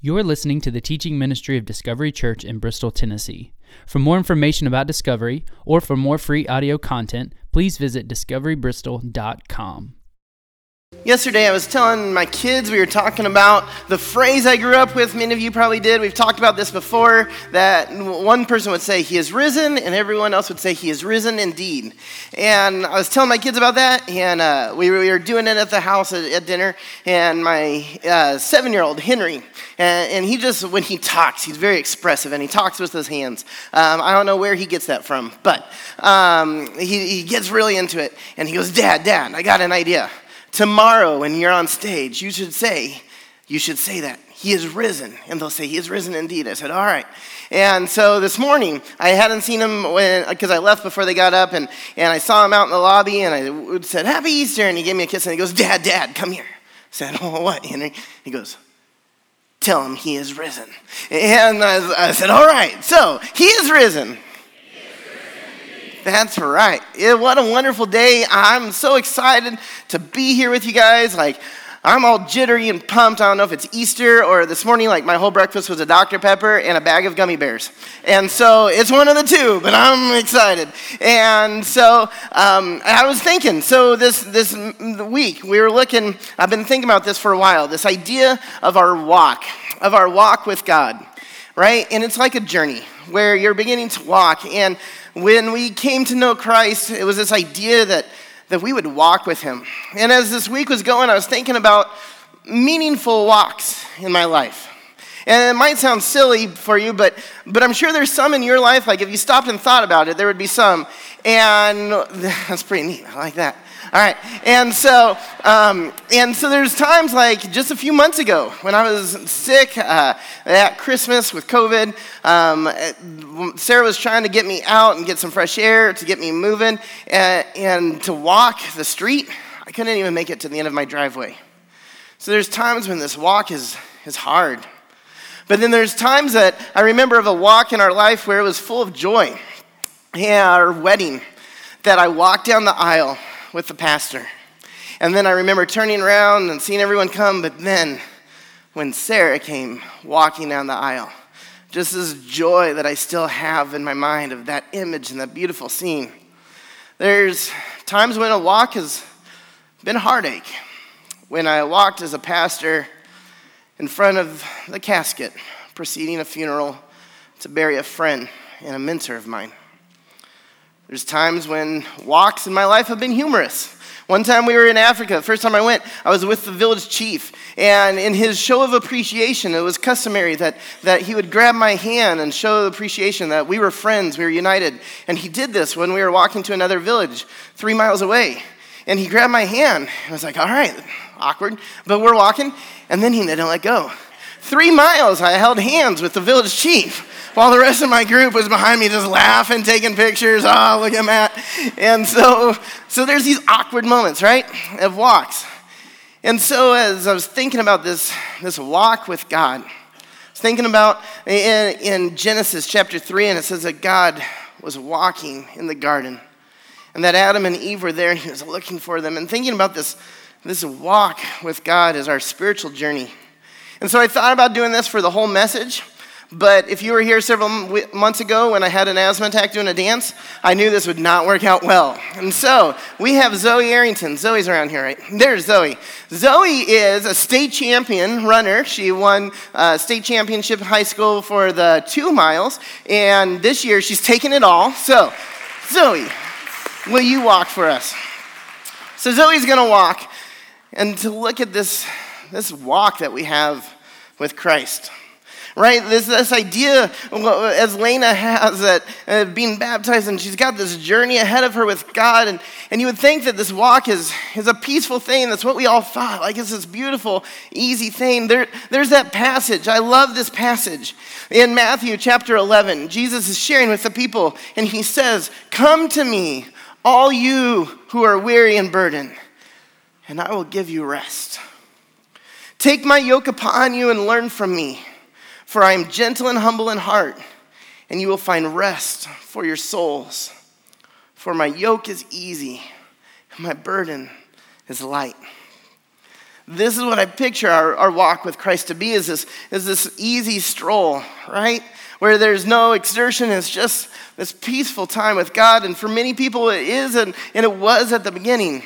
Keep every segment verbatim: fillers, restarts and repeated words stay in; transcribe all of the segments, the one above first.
You're listening to the teaching ministry of Discovery Church in Bristol, Tennessee. For more information about Discovery, or for more free audio content, please visit discovery bristol dot com. Yesterday I was telling my kids, we were talking about the phrase I grew up with. Many of you probably did. We've talked about this before, that one person would say, "He is risen," and everyone else would say, "He is risen indeed." And I was telling my kids about that, and uh, we, we were doing it at the house at, at dinner, and my uh, seven-year-old, Henry, and, and he just, when he talks, he's very expressive, and he talks with his hands. Um, I don't know where he gets that from, but um, he, he gets really into it, and he goes, "Dad, Dad, I got an idea. Tomorrow when you're on stage, you should say, you should say that. He is risen." And they'll say, "He is risen indeed." I said, "All right." And so this morning, I hadn't seen him because I left before they got up, and, and I saw him out in the lobby, and I said, "Happy Easter." And he gave me a kiss, and he goes, "Dad, Dad, come here." I said, "Oh, what, Henry?" He goes, "Tell him he is risen." And I, I said, "All right, so he is risen." That's right. Yeah, what a wonderful day. I'm so excited to be here with you guys. Like, I'm all jittery and pumped. I don't know if it's Easter or this morning, like, my whole breakfast was a Doctor Pepper and a bag of gummy bears. And so it's one of the two, but I'm excited. And so um, I was thinking, so this, this week we were looking, I've been thinking about this for a while, this idea of our walk, of our walk with God, right? And it's like a journey where you're beginning to walk. And when we came to know Christ, it was this idea that, that we would walk with him. And as this week was going, I was thinking about meaningful walks in my life. And it might sound silly for you, but but I'm sure there's some in your life, like if you stopped and thought about it, there would be some. And that's pretty neat. I like that. All right, and so um, and so there's times like just a few months ago when I was sick uh, at Christmas with COVID, um, Sarah was trying to get me out and get some fresh air to get me moving and, and to walk the street. I couldn't even make it to the end of my driveway. So there's times when this walk is is hard. But then there's times that I remember of a walk in our life where it was full of joy. Yeah, our wedding, that I walked down the aisle with the pastor. And then I remember turning around and seeing everyone come, but then when Sarah came walking down the aisle, just this joy that I still have in my mind of that image and that beautiful scene. There's times when a walk has been heartache. When I walked as a pastor in front of the casket, preceding a funeral to bury a friend and a mentor of mine. There's times when walks in my life have been humorous. One time we were in Africa, the first time I went, I was with the village chief, and in his show of appreciation, it was customary that, that he would grab my hand and show appreciation that we were friends, we were united. And he did this when we were walking to another village three miles away. And he grabbed my hand, and I was like, "All right, awkward," but we're walking, and then he didn't let go. Three miles I held hands with the village chief, while the rest of my group was behind me just laughing, taking pictures. Oh, look at Matt. And so so there's these awkward moments, right, of walks. And so as I was thinking about this, this walk with God, I was thinking about in, in Genesis chapter three, and it says that God was walking in the garden, and that Adam and Eve were there, and he was looking for them. And thinking about this, this walk with God as our spiritual journey. And so I thought about doing this for the whole message. But if you were here several months ago when I had an asthma attack doing a dance, I knew this would not work out well. And so we have Zoe Arrington. Zoe's around here, right? There's Zoe. Zoe is a state champion runner. She won uh, state championship high school for the two miles. And this year she's taken it all. So Zoe, will you walk for us? So Zoe's going to walk. And to look at this, this walk that we have with Christ. Right, this this idea, as Lena has, that uh, being baptized, and she's got this journey ahead of her with God, and, and you would think that this walk is, is a peaceful thing. That's what we all thought, like it's this beautiful, easy thing. There, there's that passage. I love this passage. In Matthew chapter eleven, Jesus is sharing with the people, and he says, "Come to me, all you who are weary and burdened, and I will give you rest. Take my yoke upon you and learn from me. For I am gentle and humble in heart, and you will find rest for your souls. For my yoke is easy, and my burden is light." This is what I picture our, our walk with Christ to be, is this, is this easy stroll, right? Where there's no exertion, it's just this peaceful time with God. And for many people it is, and, and it was at the beginning.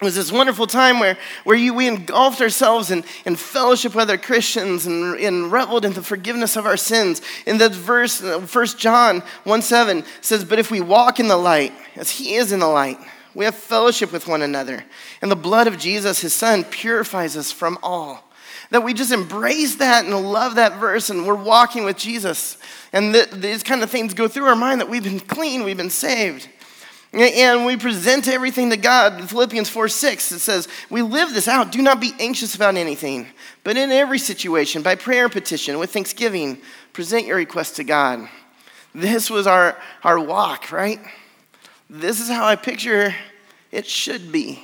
It was this wonderful time where, where you, we engulfed ourselves in, in fellowship with other Christians and, and reveled in the forgiveness of our sins. In the verse, First John one seven says, "But if we walk in the light, as he is in the light, we have fellowship with one another. And the blood of Jesus, his son, purifies us from all." That we just embrace that and love that verse, and we're walking with Jesus. And th- these kind of things go through our mind, that we've been clean, we've been saved. And we present everything to God. In Philippians four six, it says, "We live this out. Do not be anxious about anything, but in every situation, by prayer and petition, with thanksgiving, present your requests to God." This was our, our walk, right? This is how I picture it should be.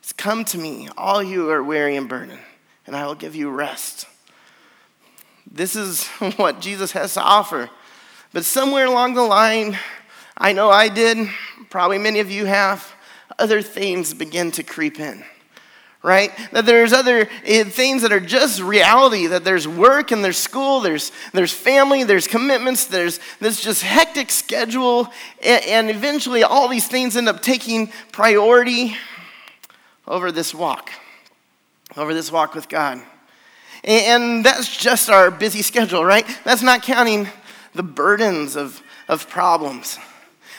It's, "Come to me, all you who are weary and burdened, and I will give you rest." This is what Jesus has to offer. But somewhere along the line, I know I did, probably many of you have, other things begin to creep in, right? That there's other things that are just reality, that there's work and there's school, there's there's family, there's commitments, there's this just hectic schedule, and, and eventually all these things end up taking priority over this walk, over this walk with God. And, and that's just our busy schedule, right? That's not counting the burdens of, of problems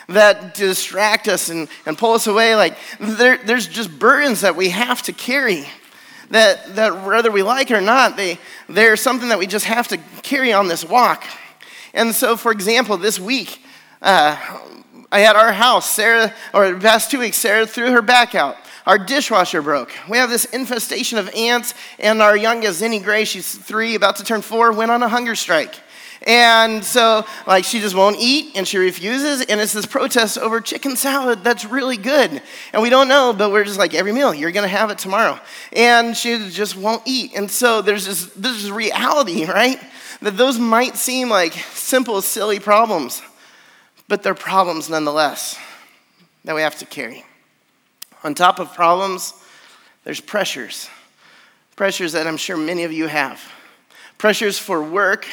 that distract us and, and pull us away. Like there, there's just burdens that we have to carry that, that whether we like it or not, they, they're something that we just have to carry on this walk. And so, for example, this week, uh, I had our house, Sarah, or the past two weeks, Sarah threw her back out. Our dishwasher broke. We have this infestation of ants, and our youngest, Zinni Gray, she's three, about to turn four, went on a hunger strike. And so, like, she just won't eat, and she refuses, and it's this protest over chicken salad that's really good. And we don't know, but we're just like, every meal, you're going to have it tomorrow. And she just won't eat. And so there's this, this reality, right? That those might seem like simple, silly problems, but they're problems nonetheless that we have to carry. On top of problems, there's pressures. Pressures that I'm sure many of you have. Pressures for work,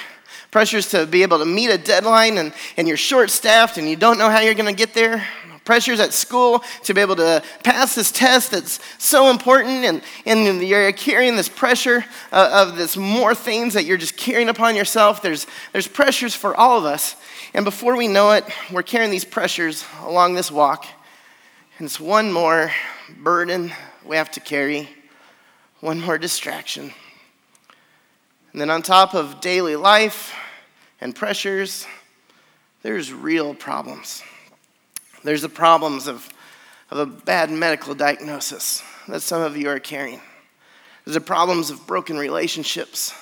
pressures to be able to meet a deadline, and, and you're short-staffed and you don't know how you're going to get there. Pressures at school to be able to pass this test that's so important, and, and you're carrying this pressure of, of this more things that you're just carrying upon yourself. There's, there's pressures for all of us, and before we know it, we're carrying these pressures along this walk, and it's one more burden we have to carry, one more distraction. And then on top of daily life and pressures, there's real problems. There's the problems of, of a bad medical diagnosis that some of you are carrying. There's the problems of broken relationships.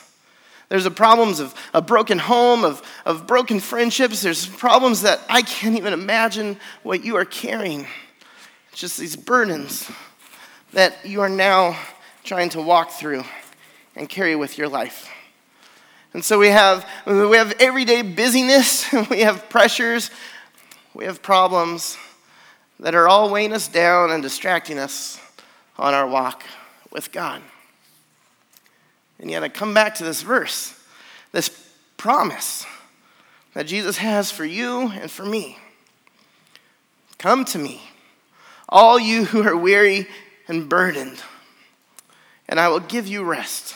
There's the problems of a broken home, of, of broken friendships. There's problems that I can't even imagine what you are carrying. It's just these burdens that you are now trying to walk through and carry with your life. And so we have we have everyday busyness, we have pressures, we have problems that are all weighing us down and distracting us on our walk with God. And yet I come back to this verse, this promise that Jesus has for you and for me. "Come to me, all you who are weary and burdened, and I will give you rest.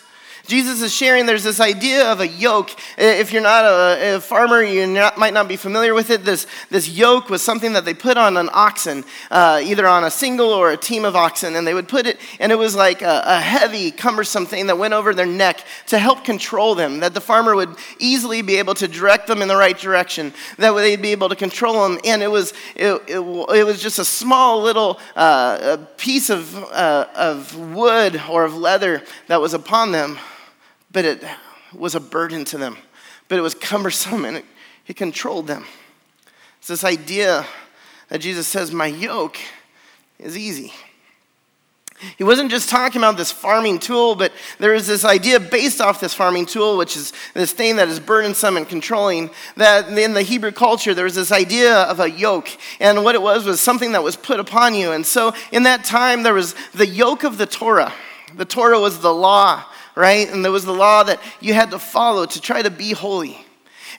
Jesus is sharing, there's this idea of a yoke. If you're not a, a farmer, you not, might not be familiar with it. This, this yoke was something that they put on an oxen, uh, either on a single or a team of oxen, and they would put it, and it was like a, a heavy, cumbersome thing that went over their neck to help control them, that the farmer would easily be able to direct them in the right direction, that way they'd be able to control them, and it was it, it, it was just a small little uh, piece of, uh, of wood or of leather that was upon them. But it was a burden to them. But it was cumbersome, and it, it controlled them. It's this idea that Jesus says, my yoke is easy. He wasn't just talking about this farming tool, but there is this idea based off this farming tool, which is this thing that is burdensome and controlling, that in the Hebrew culture, there was this idea of a yoke, and what it was was something that was put upon you. And so in that time, there was the yoke of the Torah. The Torah was the law, right? And there was the law that you had to follow to try to be holy.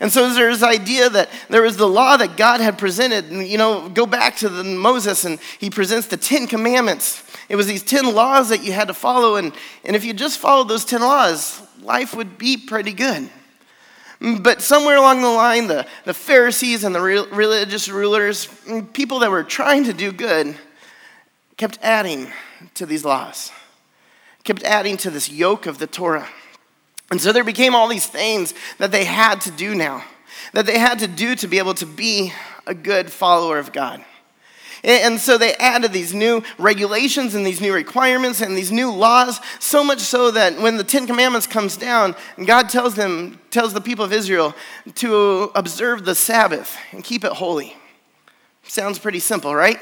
And so there's this idea that there was the law that God had presented. And, you know, go back to the Moses, and he presents the Ten Commandments. It was these ten laws that you had to follow. And, and if you just followed those ten laws, life would be pretty good. But somewhere along the line, the, the Pharisees and the re- religious rulers, people that were trying to do good, kept adding to these laws, kept adding to this yoke of the Torah. And so there became all these things that they had to do now, that they had to do to be able to be a good follower of God. And so they added these new regulations and these new requirements and these new laws, so much so that when the Ten Commandments comes down, and God tells them, tells the people of Israel to observe the Sabbath and keep it holy. Sounds pretty simple, right?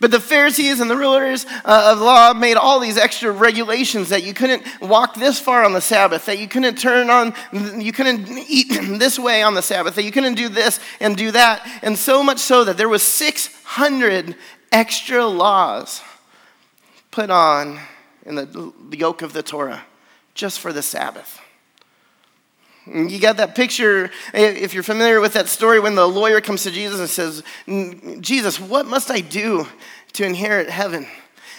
But the Pharisees and the rulers of law made all these extra regulations that you couldn't walk this far on the Sabbath, that you couldn't turn on, you couldn't eat this way on the Sabbath, that you couldn't do this and do that. And so much so that there was six hundred extra laws put on in the yoke of the Torah just for the Sabbath. You got that picture, if you're familiar with that story, when the lawyer comes to Jesus and says, Jesus, what must I do to inherit heaven?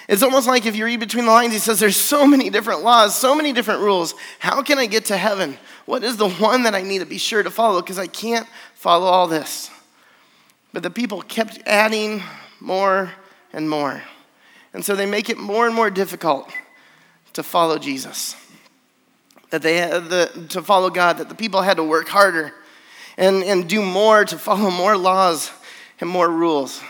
It's almost like if you read between the lines, he says, there's so many different laws, so many different rules. How can I get to heaven? What is the one that I need to be sure to follow? Because I can't follow all this. But the people kept adding more and more. And so they make it more and more difficult to follow Jesus. That they had the, to follow God, that the people had to work harder and, and do more to follow more laws and more rules.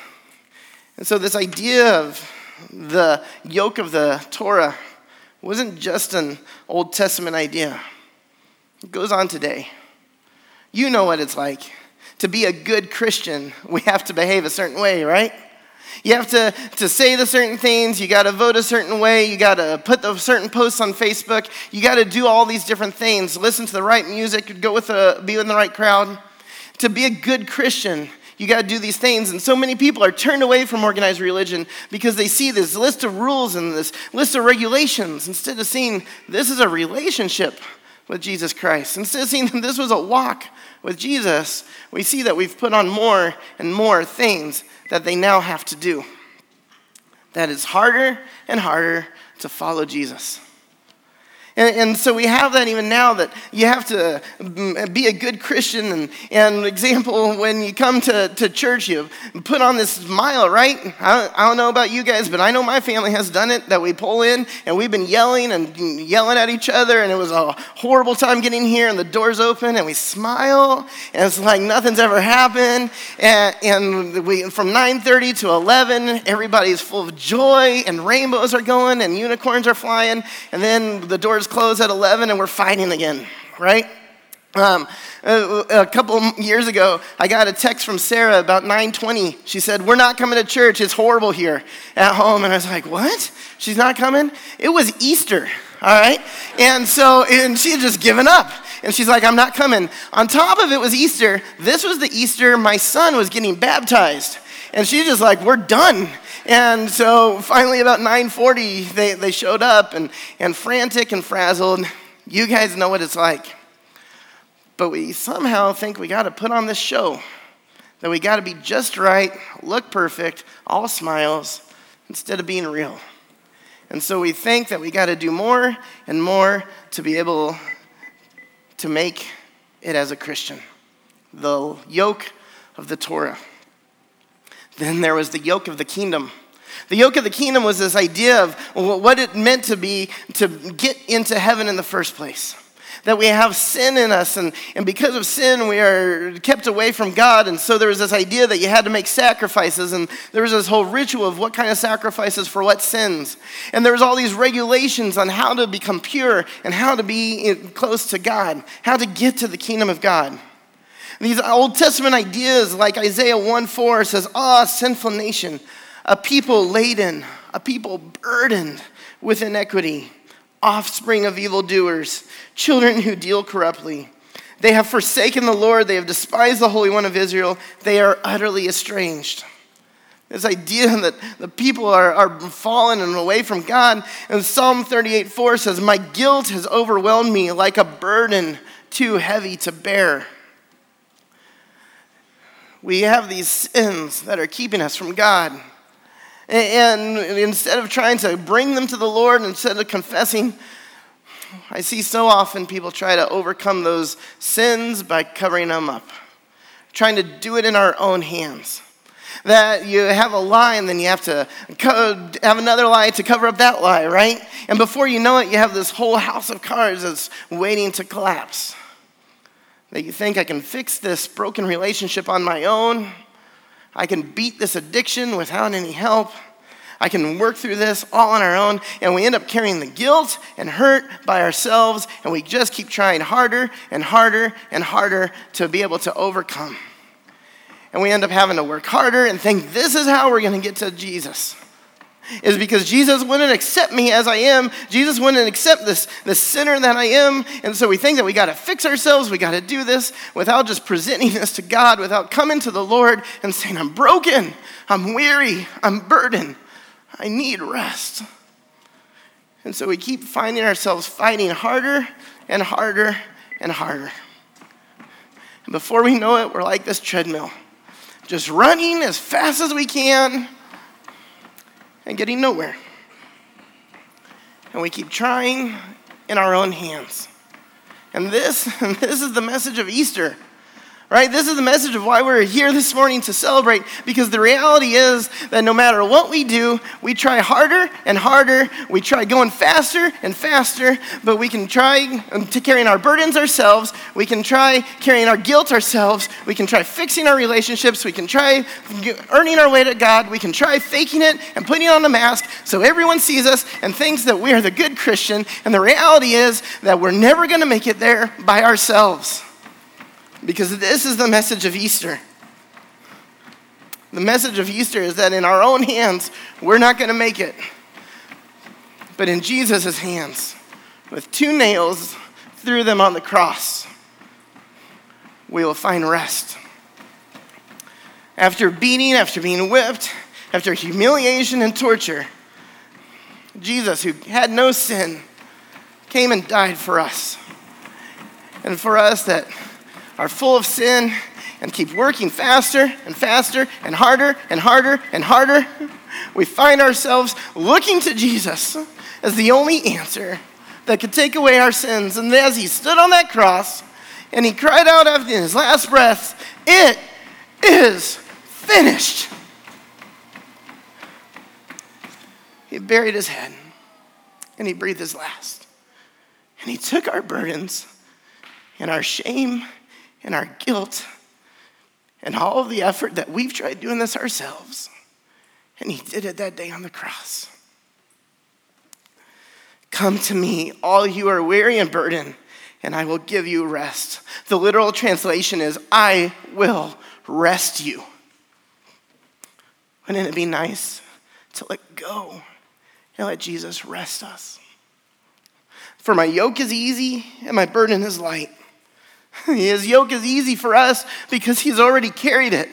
And so this idea of the yoke of the Torah wasn't just an Old Testament idea. It goes on today. You know what it's like. To be a good Christian, we have to behave a certain way, right? You have to, to say the certain things, you got to vote a certain way, you got to put the certain posts on Facebook, you got to do all these different things, listen to the right music, go with the, be in the right crowd. To be a good Christian, you got to do these things, and so many people are turned away from organized religion because they see this list of rules and this list of regulations instead of seeing this is a relationship with Jesus Christ. Instead of seeing that this was a walk with Jesus, we see that we've put on more and more things that they now have to do. That is harder and harder to follow Jesus. And, and so we have that even now, that you have to be a good Christian. And, and example, when you come to, to church, you put on this smile, right? I, I don't know about you guys, but I know my family has done it, that we pull in and we've been yelling and yelling at each other. And it was a horrible time getting here, and the doors open and we smile. And it's like nothing's ever happened. And, and we from nine thirty to eleven, everybody's full of joy and rainbows are going and unicorns are flying. And then the doors close at eleven and we're fighting again, right? Um, a, a couple years ago, I got a text from Sarah about nine twenty. She said, we're not coming to church. It's horrible here at home. And I was like, what? She's not coming? It was Easter, all right? And so, and she had just given up. And she's like, I'm not coming. On top of it was Easter. This was the Easter my son was getting baptized. And she's just like, we're done. And so finally about nine forty, they, they showed up and, and frantic and frazzled. You guys know what it's like. But we somehow think we got to put on this show, that we got to be just right, look perfect, all smiles, instead of being real. And so we think that we got to do more and more to be able to make it as a Christian. The yoke of the Torah. Then there was the yoke of the kingdom. The yoke of the kingdom was this idea of what it meant to be, to get into heaven in the first place. That we have sin in us, and, and because of sin, we are kept away from God. And so there was this idea that you had to make sacrifices, and there was this whole ritual of what kind of sacrifices for what sins. And there was all these regulations on how to become pure and how to be close to God, how to get to the kingdom of God. These Old Testament ideas, like Isaiah one four says, ah, sinful nation, a people laden, a people burdened with iniquity, offspring of evildoers, children who deal corruptly. They have forsaken the Lord. They have despised the Holy One of Israel. They are utterly estranged. This idea that the people are, are fallen and away from God. And Psalm thirty-eight four says, "My guilt has overwhelmed me like a burden too heavy to bear." We have these sins that are keeping us from God. And instead of trying to bring them to the Lord, instead of confessing, I see so often people try to overcome those sins by covering them up, trying to do it in our own hands. That you have a lie and then you have to co- have another lie to cover up that lie, right? And before you know it, you have this whole house of cards that's waiting to collapse. That you think, I can fix this broken relationship on my own. I can beat this addiction without any help. I can work through this all on our own. And we end up carrying the guilt and hurt by ourselves. And we just keep trying harder and harder and harder to be able to overcome. And we end up having to work harder and think, this is how we're going to get to Jesus. Is because Jesus wouldn't accept me as I am. Jesus wouldn't accept this, this sinner that I am. And so we think that we got to fix ourselves. We got to do this without just presenting this to God, without coming to the Lord and saying, I'm broken. I'm weary. I'm burdened. I need rest. And so we keep finding ourselves fighting harder and harder and harder. And before we know it, we're like this treadmill, just running as fast as we can and getting nowhere. And we keep trying in our own hands. And this, and this is the message of Easter. Right? This is the message of why we're here this morning to celebrate, because the reality is that no matter what we do, we try harder and harder. We try going faster and faster, but we can try to carrying our burdens ourselves. We can try carrying our guilt ourselves. We can try fixing our relationships. We can try earning our way to God. We can try faking it and putting on a mask so everyone sees us and thinks that we are the good Christian. And the reality is that we're never going to make it there by ourselves. Because this is the message of Easter. The message of Easter is that in our own hands, we're not going to make it. But in Jesus' hands, with two nails through them on the cross, we will find rest. After beating, after being whipped, after humiliation and torture, Jesus, who had no sin, came and died for us. And for us that are full of sin and keep working faster and faster and harder and harder and harder, we find ourselves looking to Jesus as the only answer that could take away our sins. And as he stood on that cross and he cried out after his last breath, "It is finished," he buried his head and he breathed his last. And he took our burdens and our shame and our guilt, and all of the effort that we've tried doing this ourselves. And he did it that day on the cross. "Come to me, all you are weary and burdened, and I will give you rest." The literal translation is, "I will rest you." Wouldn't it be nice to let go and let Jesus rest us? "For my yoke is easy and my burden is light." His yoke is easy for us because he's already carried it.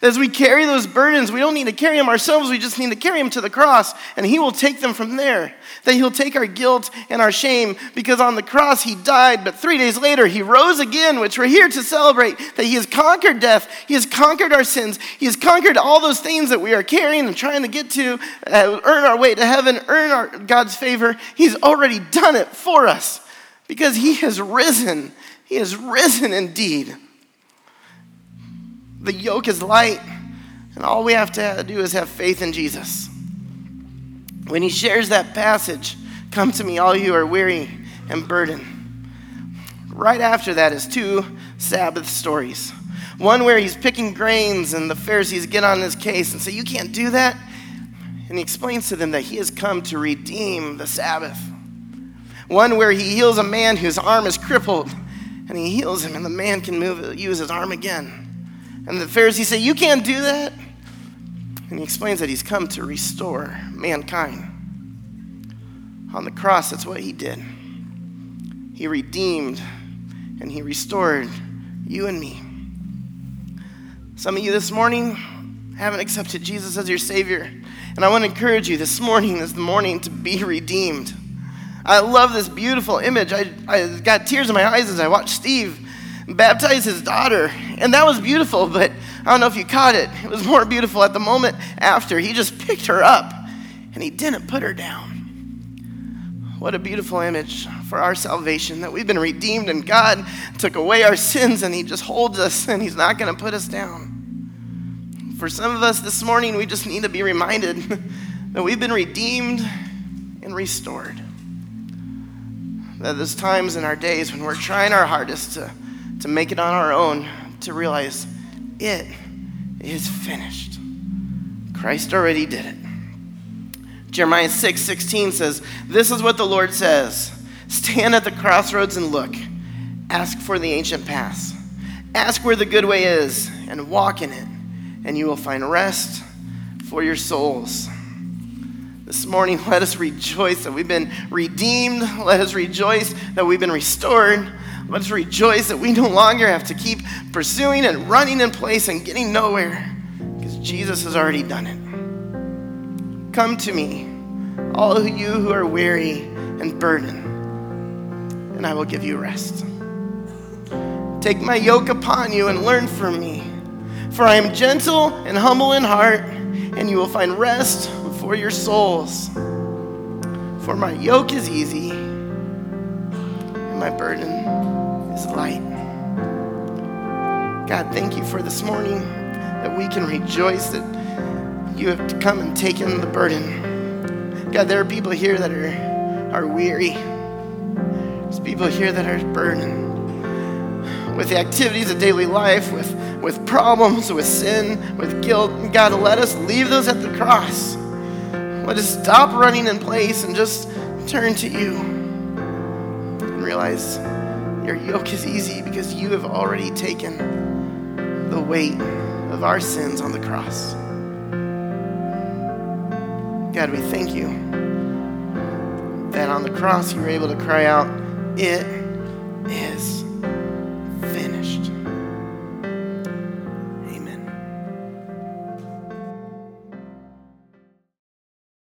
As we carry those burdens, we don't need to carry them ourselves. We just need to carry them to the cross, and he will take them from there. That he'll take our guilt and our shame, because on the cross he died, but three days later he rose again, which we're here to celebrate, that he has conquered death. He has conquered our sins. He has conquered all those things that we are carrying and trying to get to, uh, earn our way to heaven, earn our, God's favor. He's already done it for us because he has risen. He is risen indeed. The yoke is light, and all we have to do is have faith in Jesus. When he shares that passage, "Come to me, all you are weary and burdened," right after that is two Sabbath stories. One where he's picking grains, and the Pharisees get on his case and say, "You can't do that." And he explains to them that he has come to redeem the Sabbath. One where he heals a man whose arm is crippled, and he heals him, and the man can move, use his arm again. And the Pharisees say, "You can't do that." And he explains that he's come to restore mankind. On the cross, that's what he did. He redeemed and he restored you and me. Some of you this morning haven't accepted Jesus as your Savior. And I want to encourage you this morning is the morning to be redeemed. I love this beautiful image. I, I got tears in my eyes as I watched Steve baptize his daughter. And that was beautiful, but I don't know if you caught it. It was more beautiful at the moment after. He just picked her up and he didn't put her down. What a beautiful image for our salvation, that we've been redeemed and God took away our sins and he just holds us and he's not going to put us down. For some of us this morning, we just need to be reminded that we've been redeemed and restored. That there's times in our days when we're trying our hardest to, to make it on our own, to realize it is finished. Christ already did it. Jeremiah six sixteen says, "This is what the Lord says, stand at the crossroads and look, ask for the ancient paths, ask where the good way is, and walk in it, and you will find rest for your souls." This morning, let us rejoice that we've been redeemed. Let us rejoice that we've been restored. Let us rejoice that we no longer have to keep pursuing and running in place and getting nowhere, because Jesus has already done it. Come to me, all of you who are weary and burdened, and I will give you rest. Take my yoke upon you and learn from me, for I am gentle and humble in heart, and you will find rest for your souls. For my yoke is easy, and my burden is light. God, thank you for this morning, that we can rejoice that you have come and taken the burden. God, there are people here that are, are weary. There's people here that are burdened with the activities of daily life, with, with problems, with sin, with guilt. God, let us leave those at the cross. Let us stop running in place and just turn to you and realize your yoke is easy because you have already taken the weight of our sins on the cross. God, we thank you that on the cross you were able to cry out, "It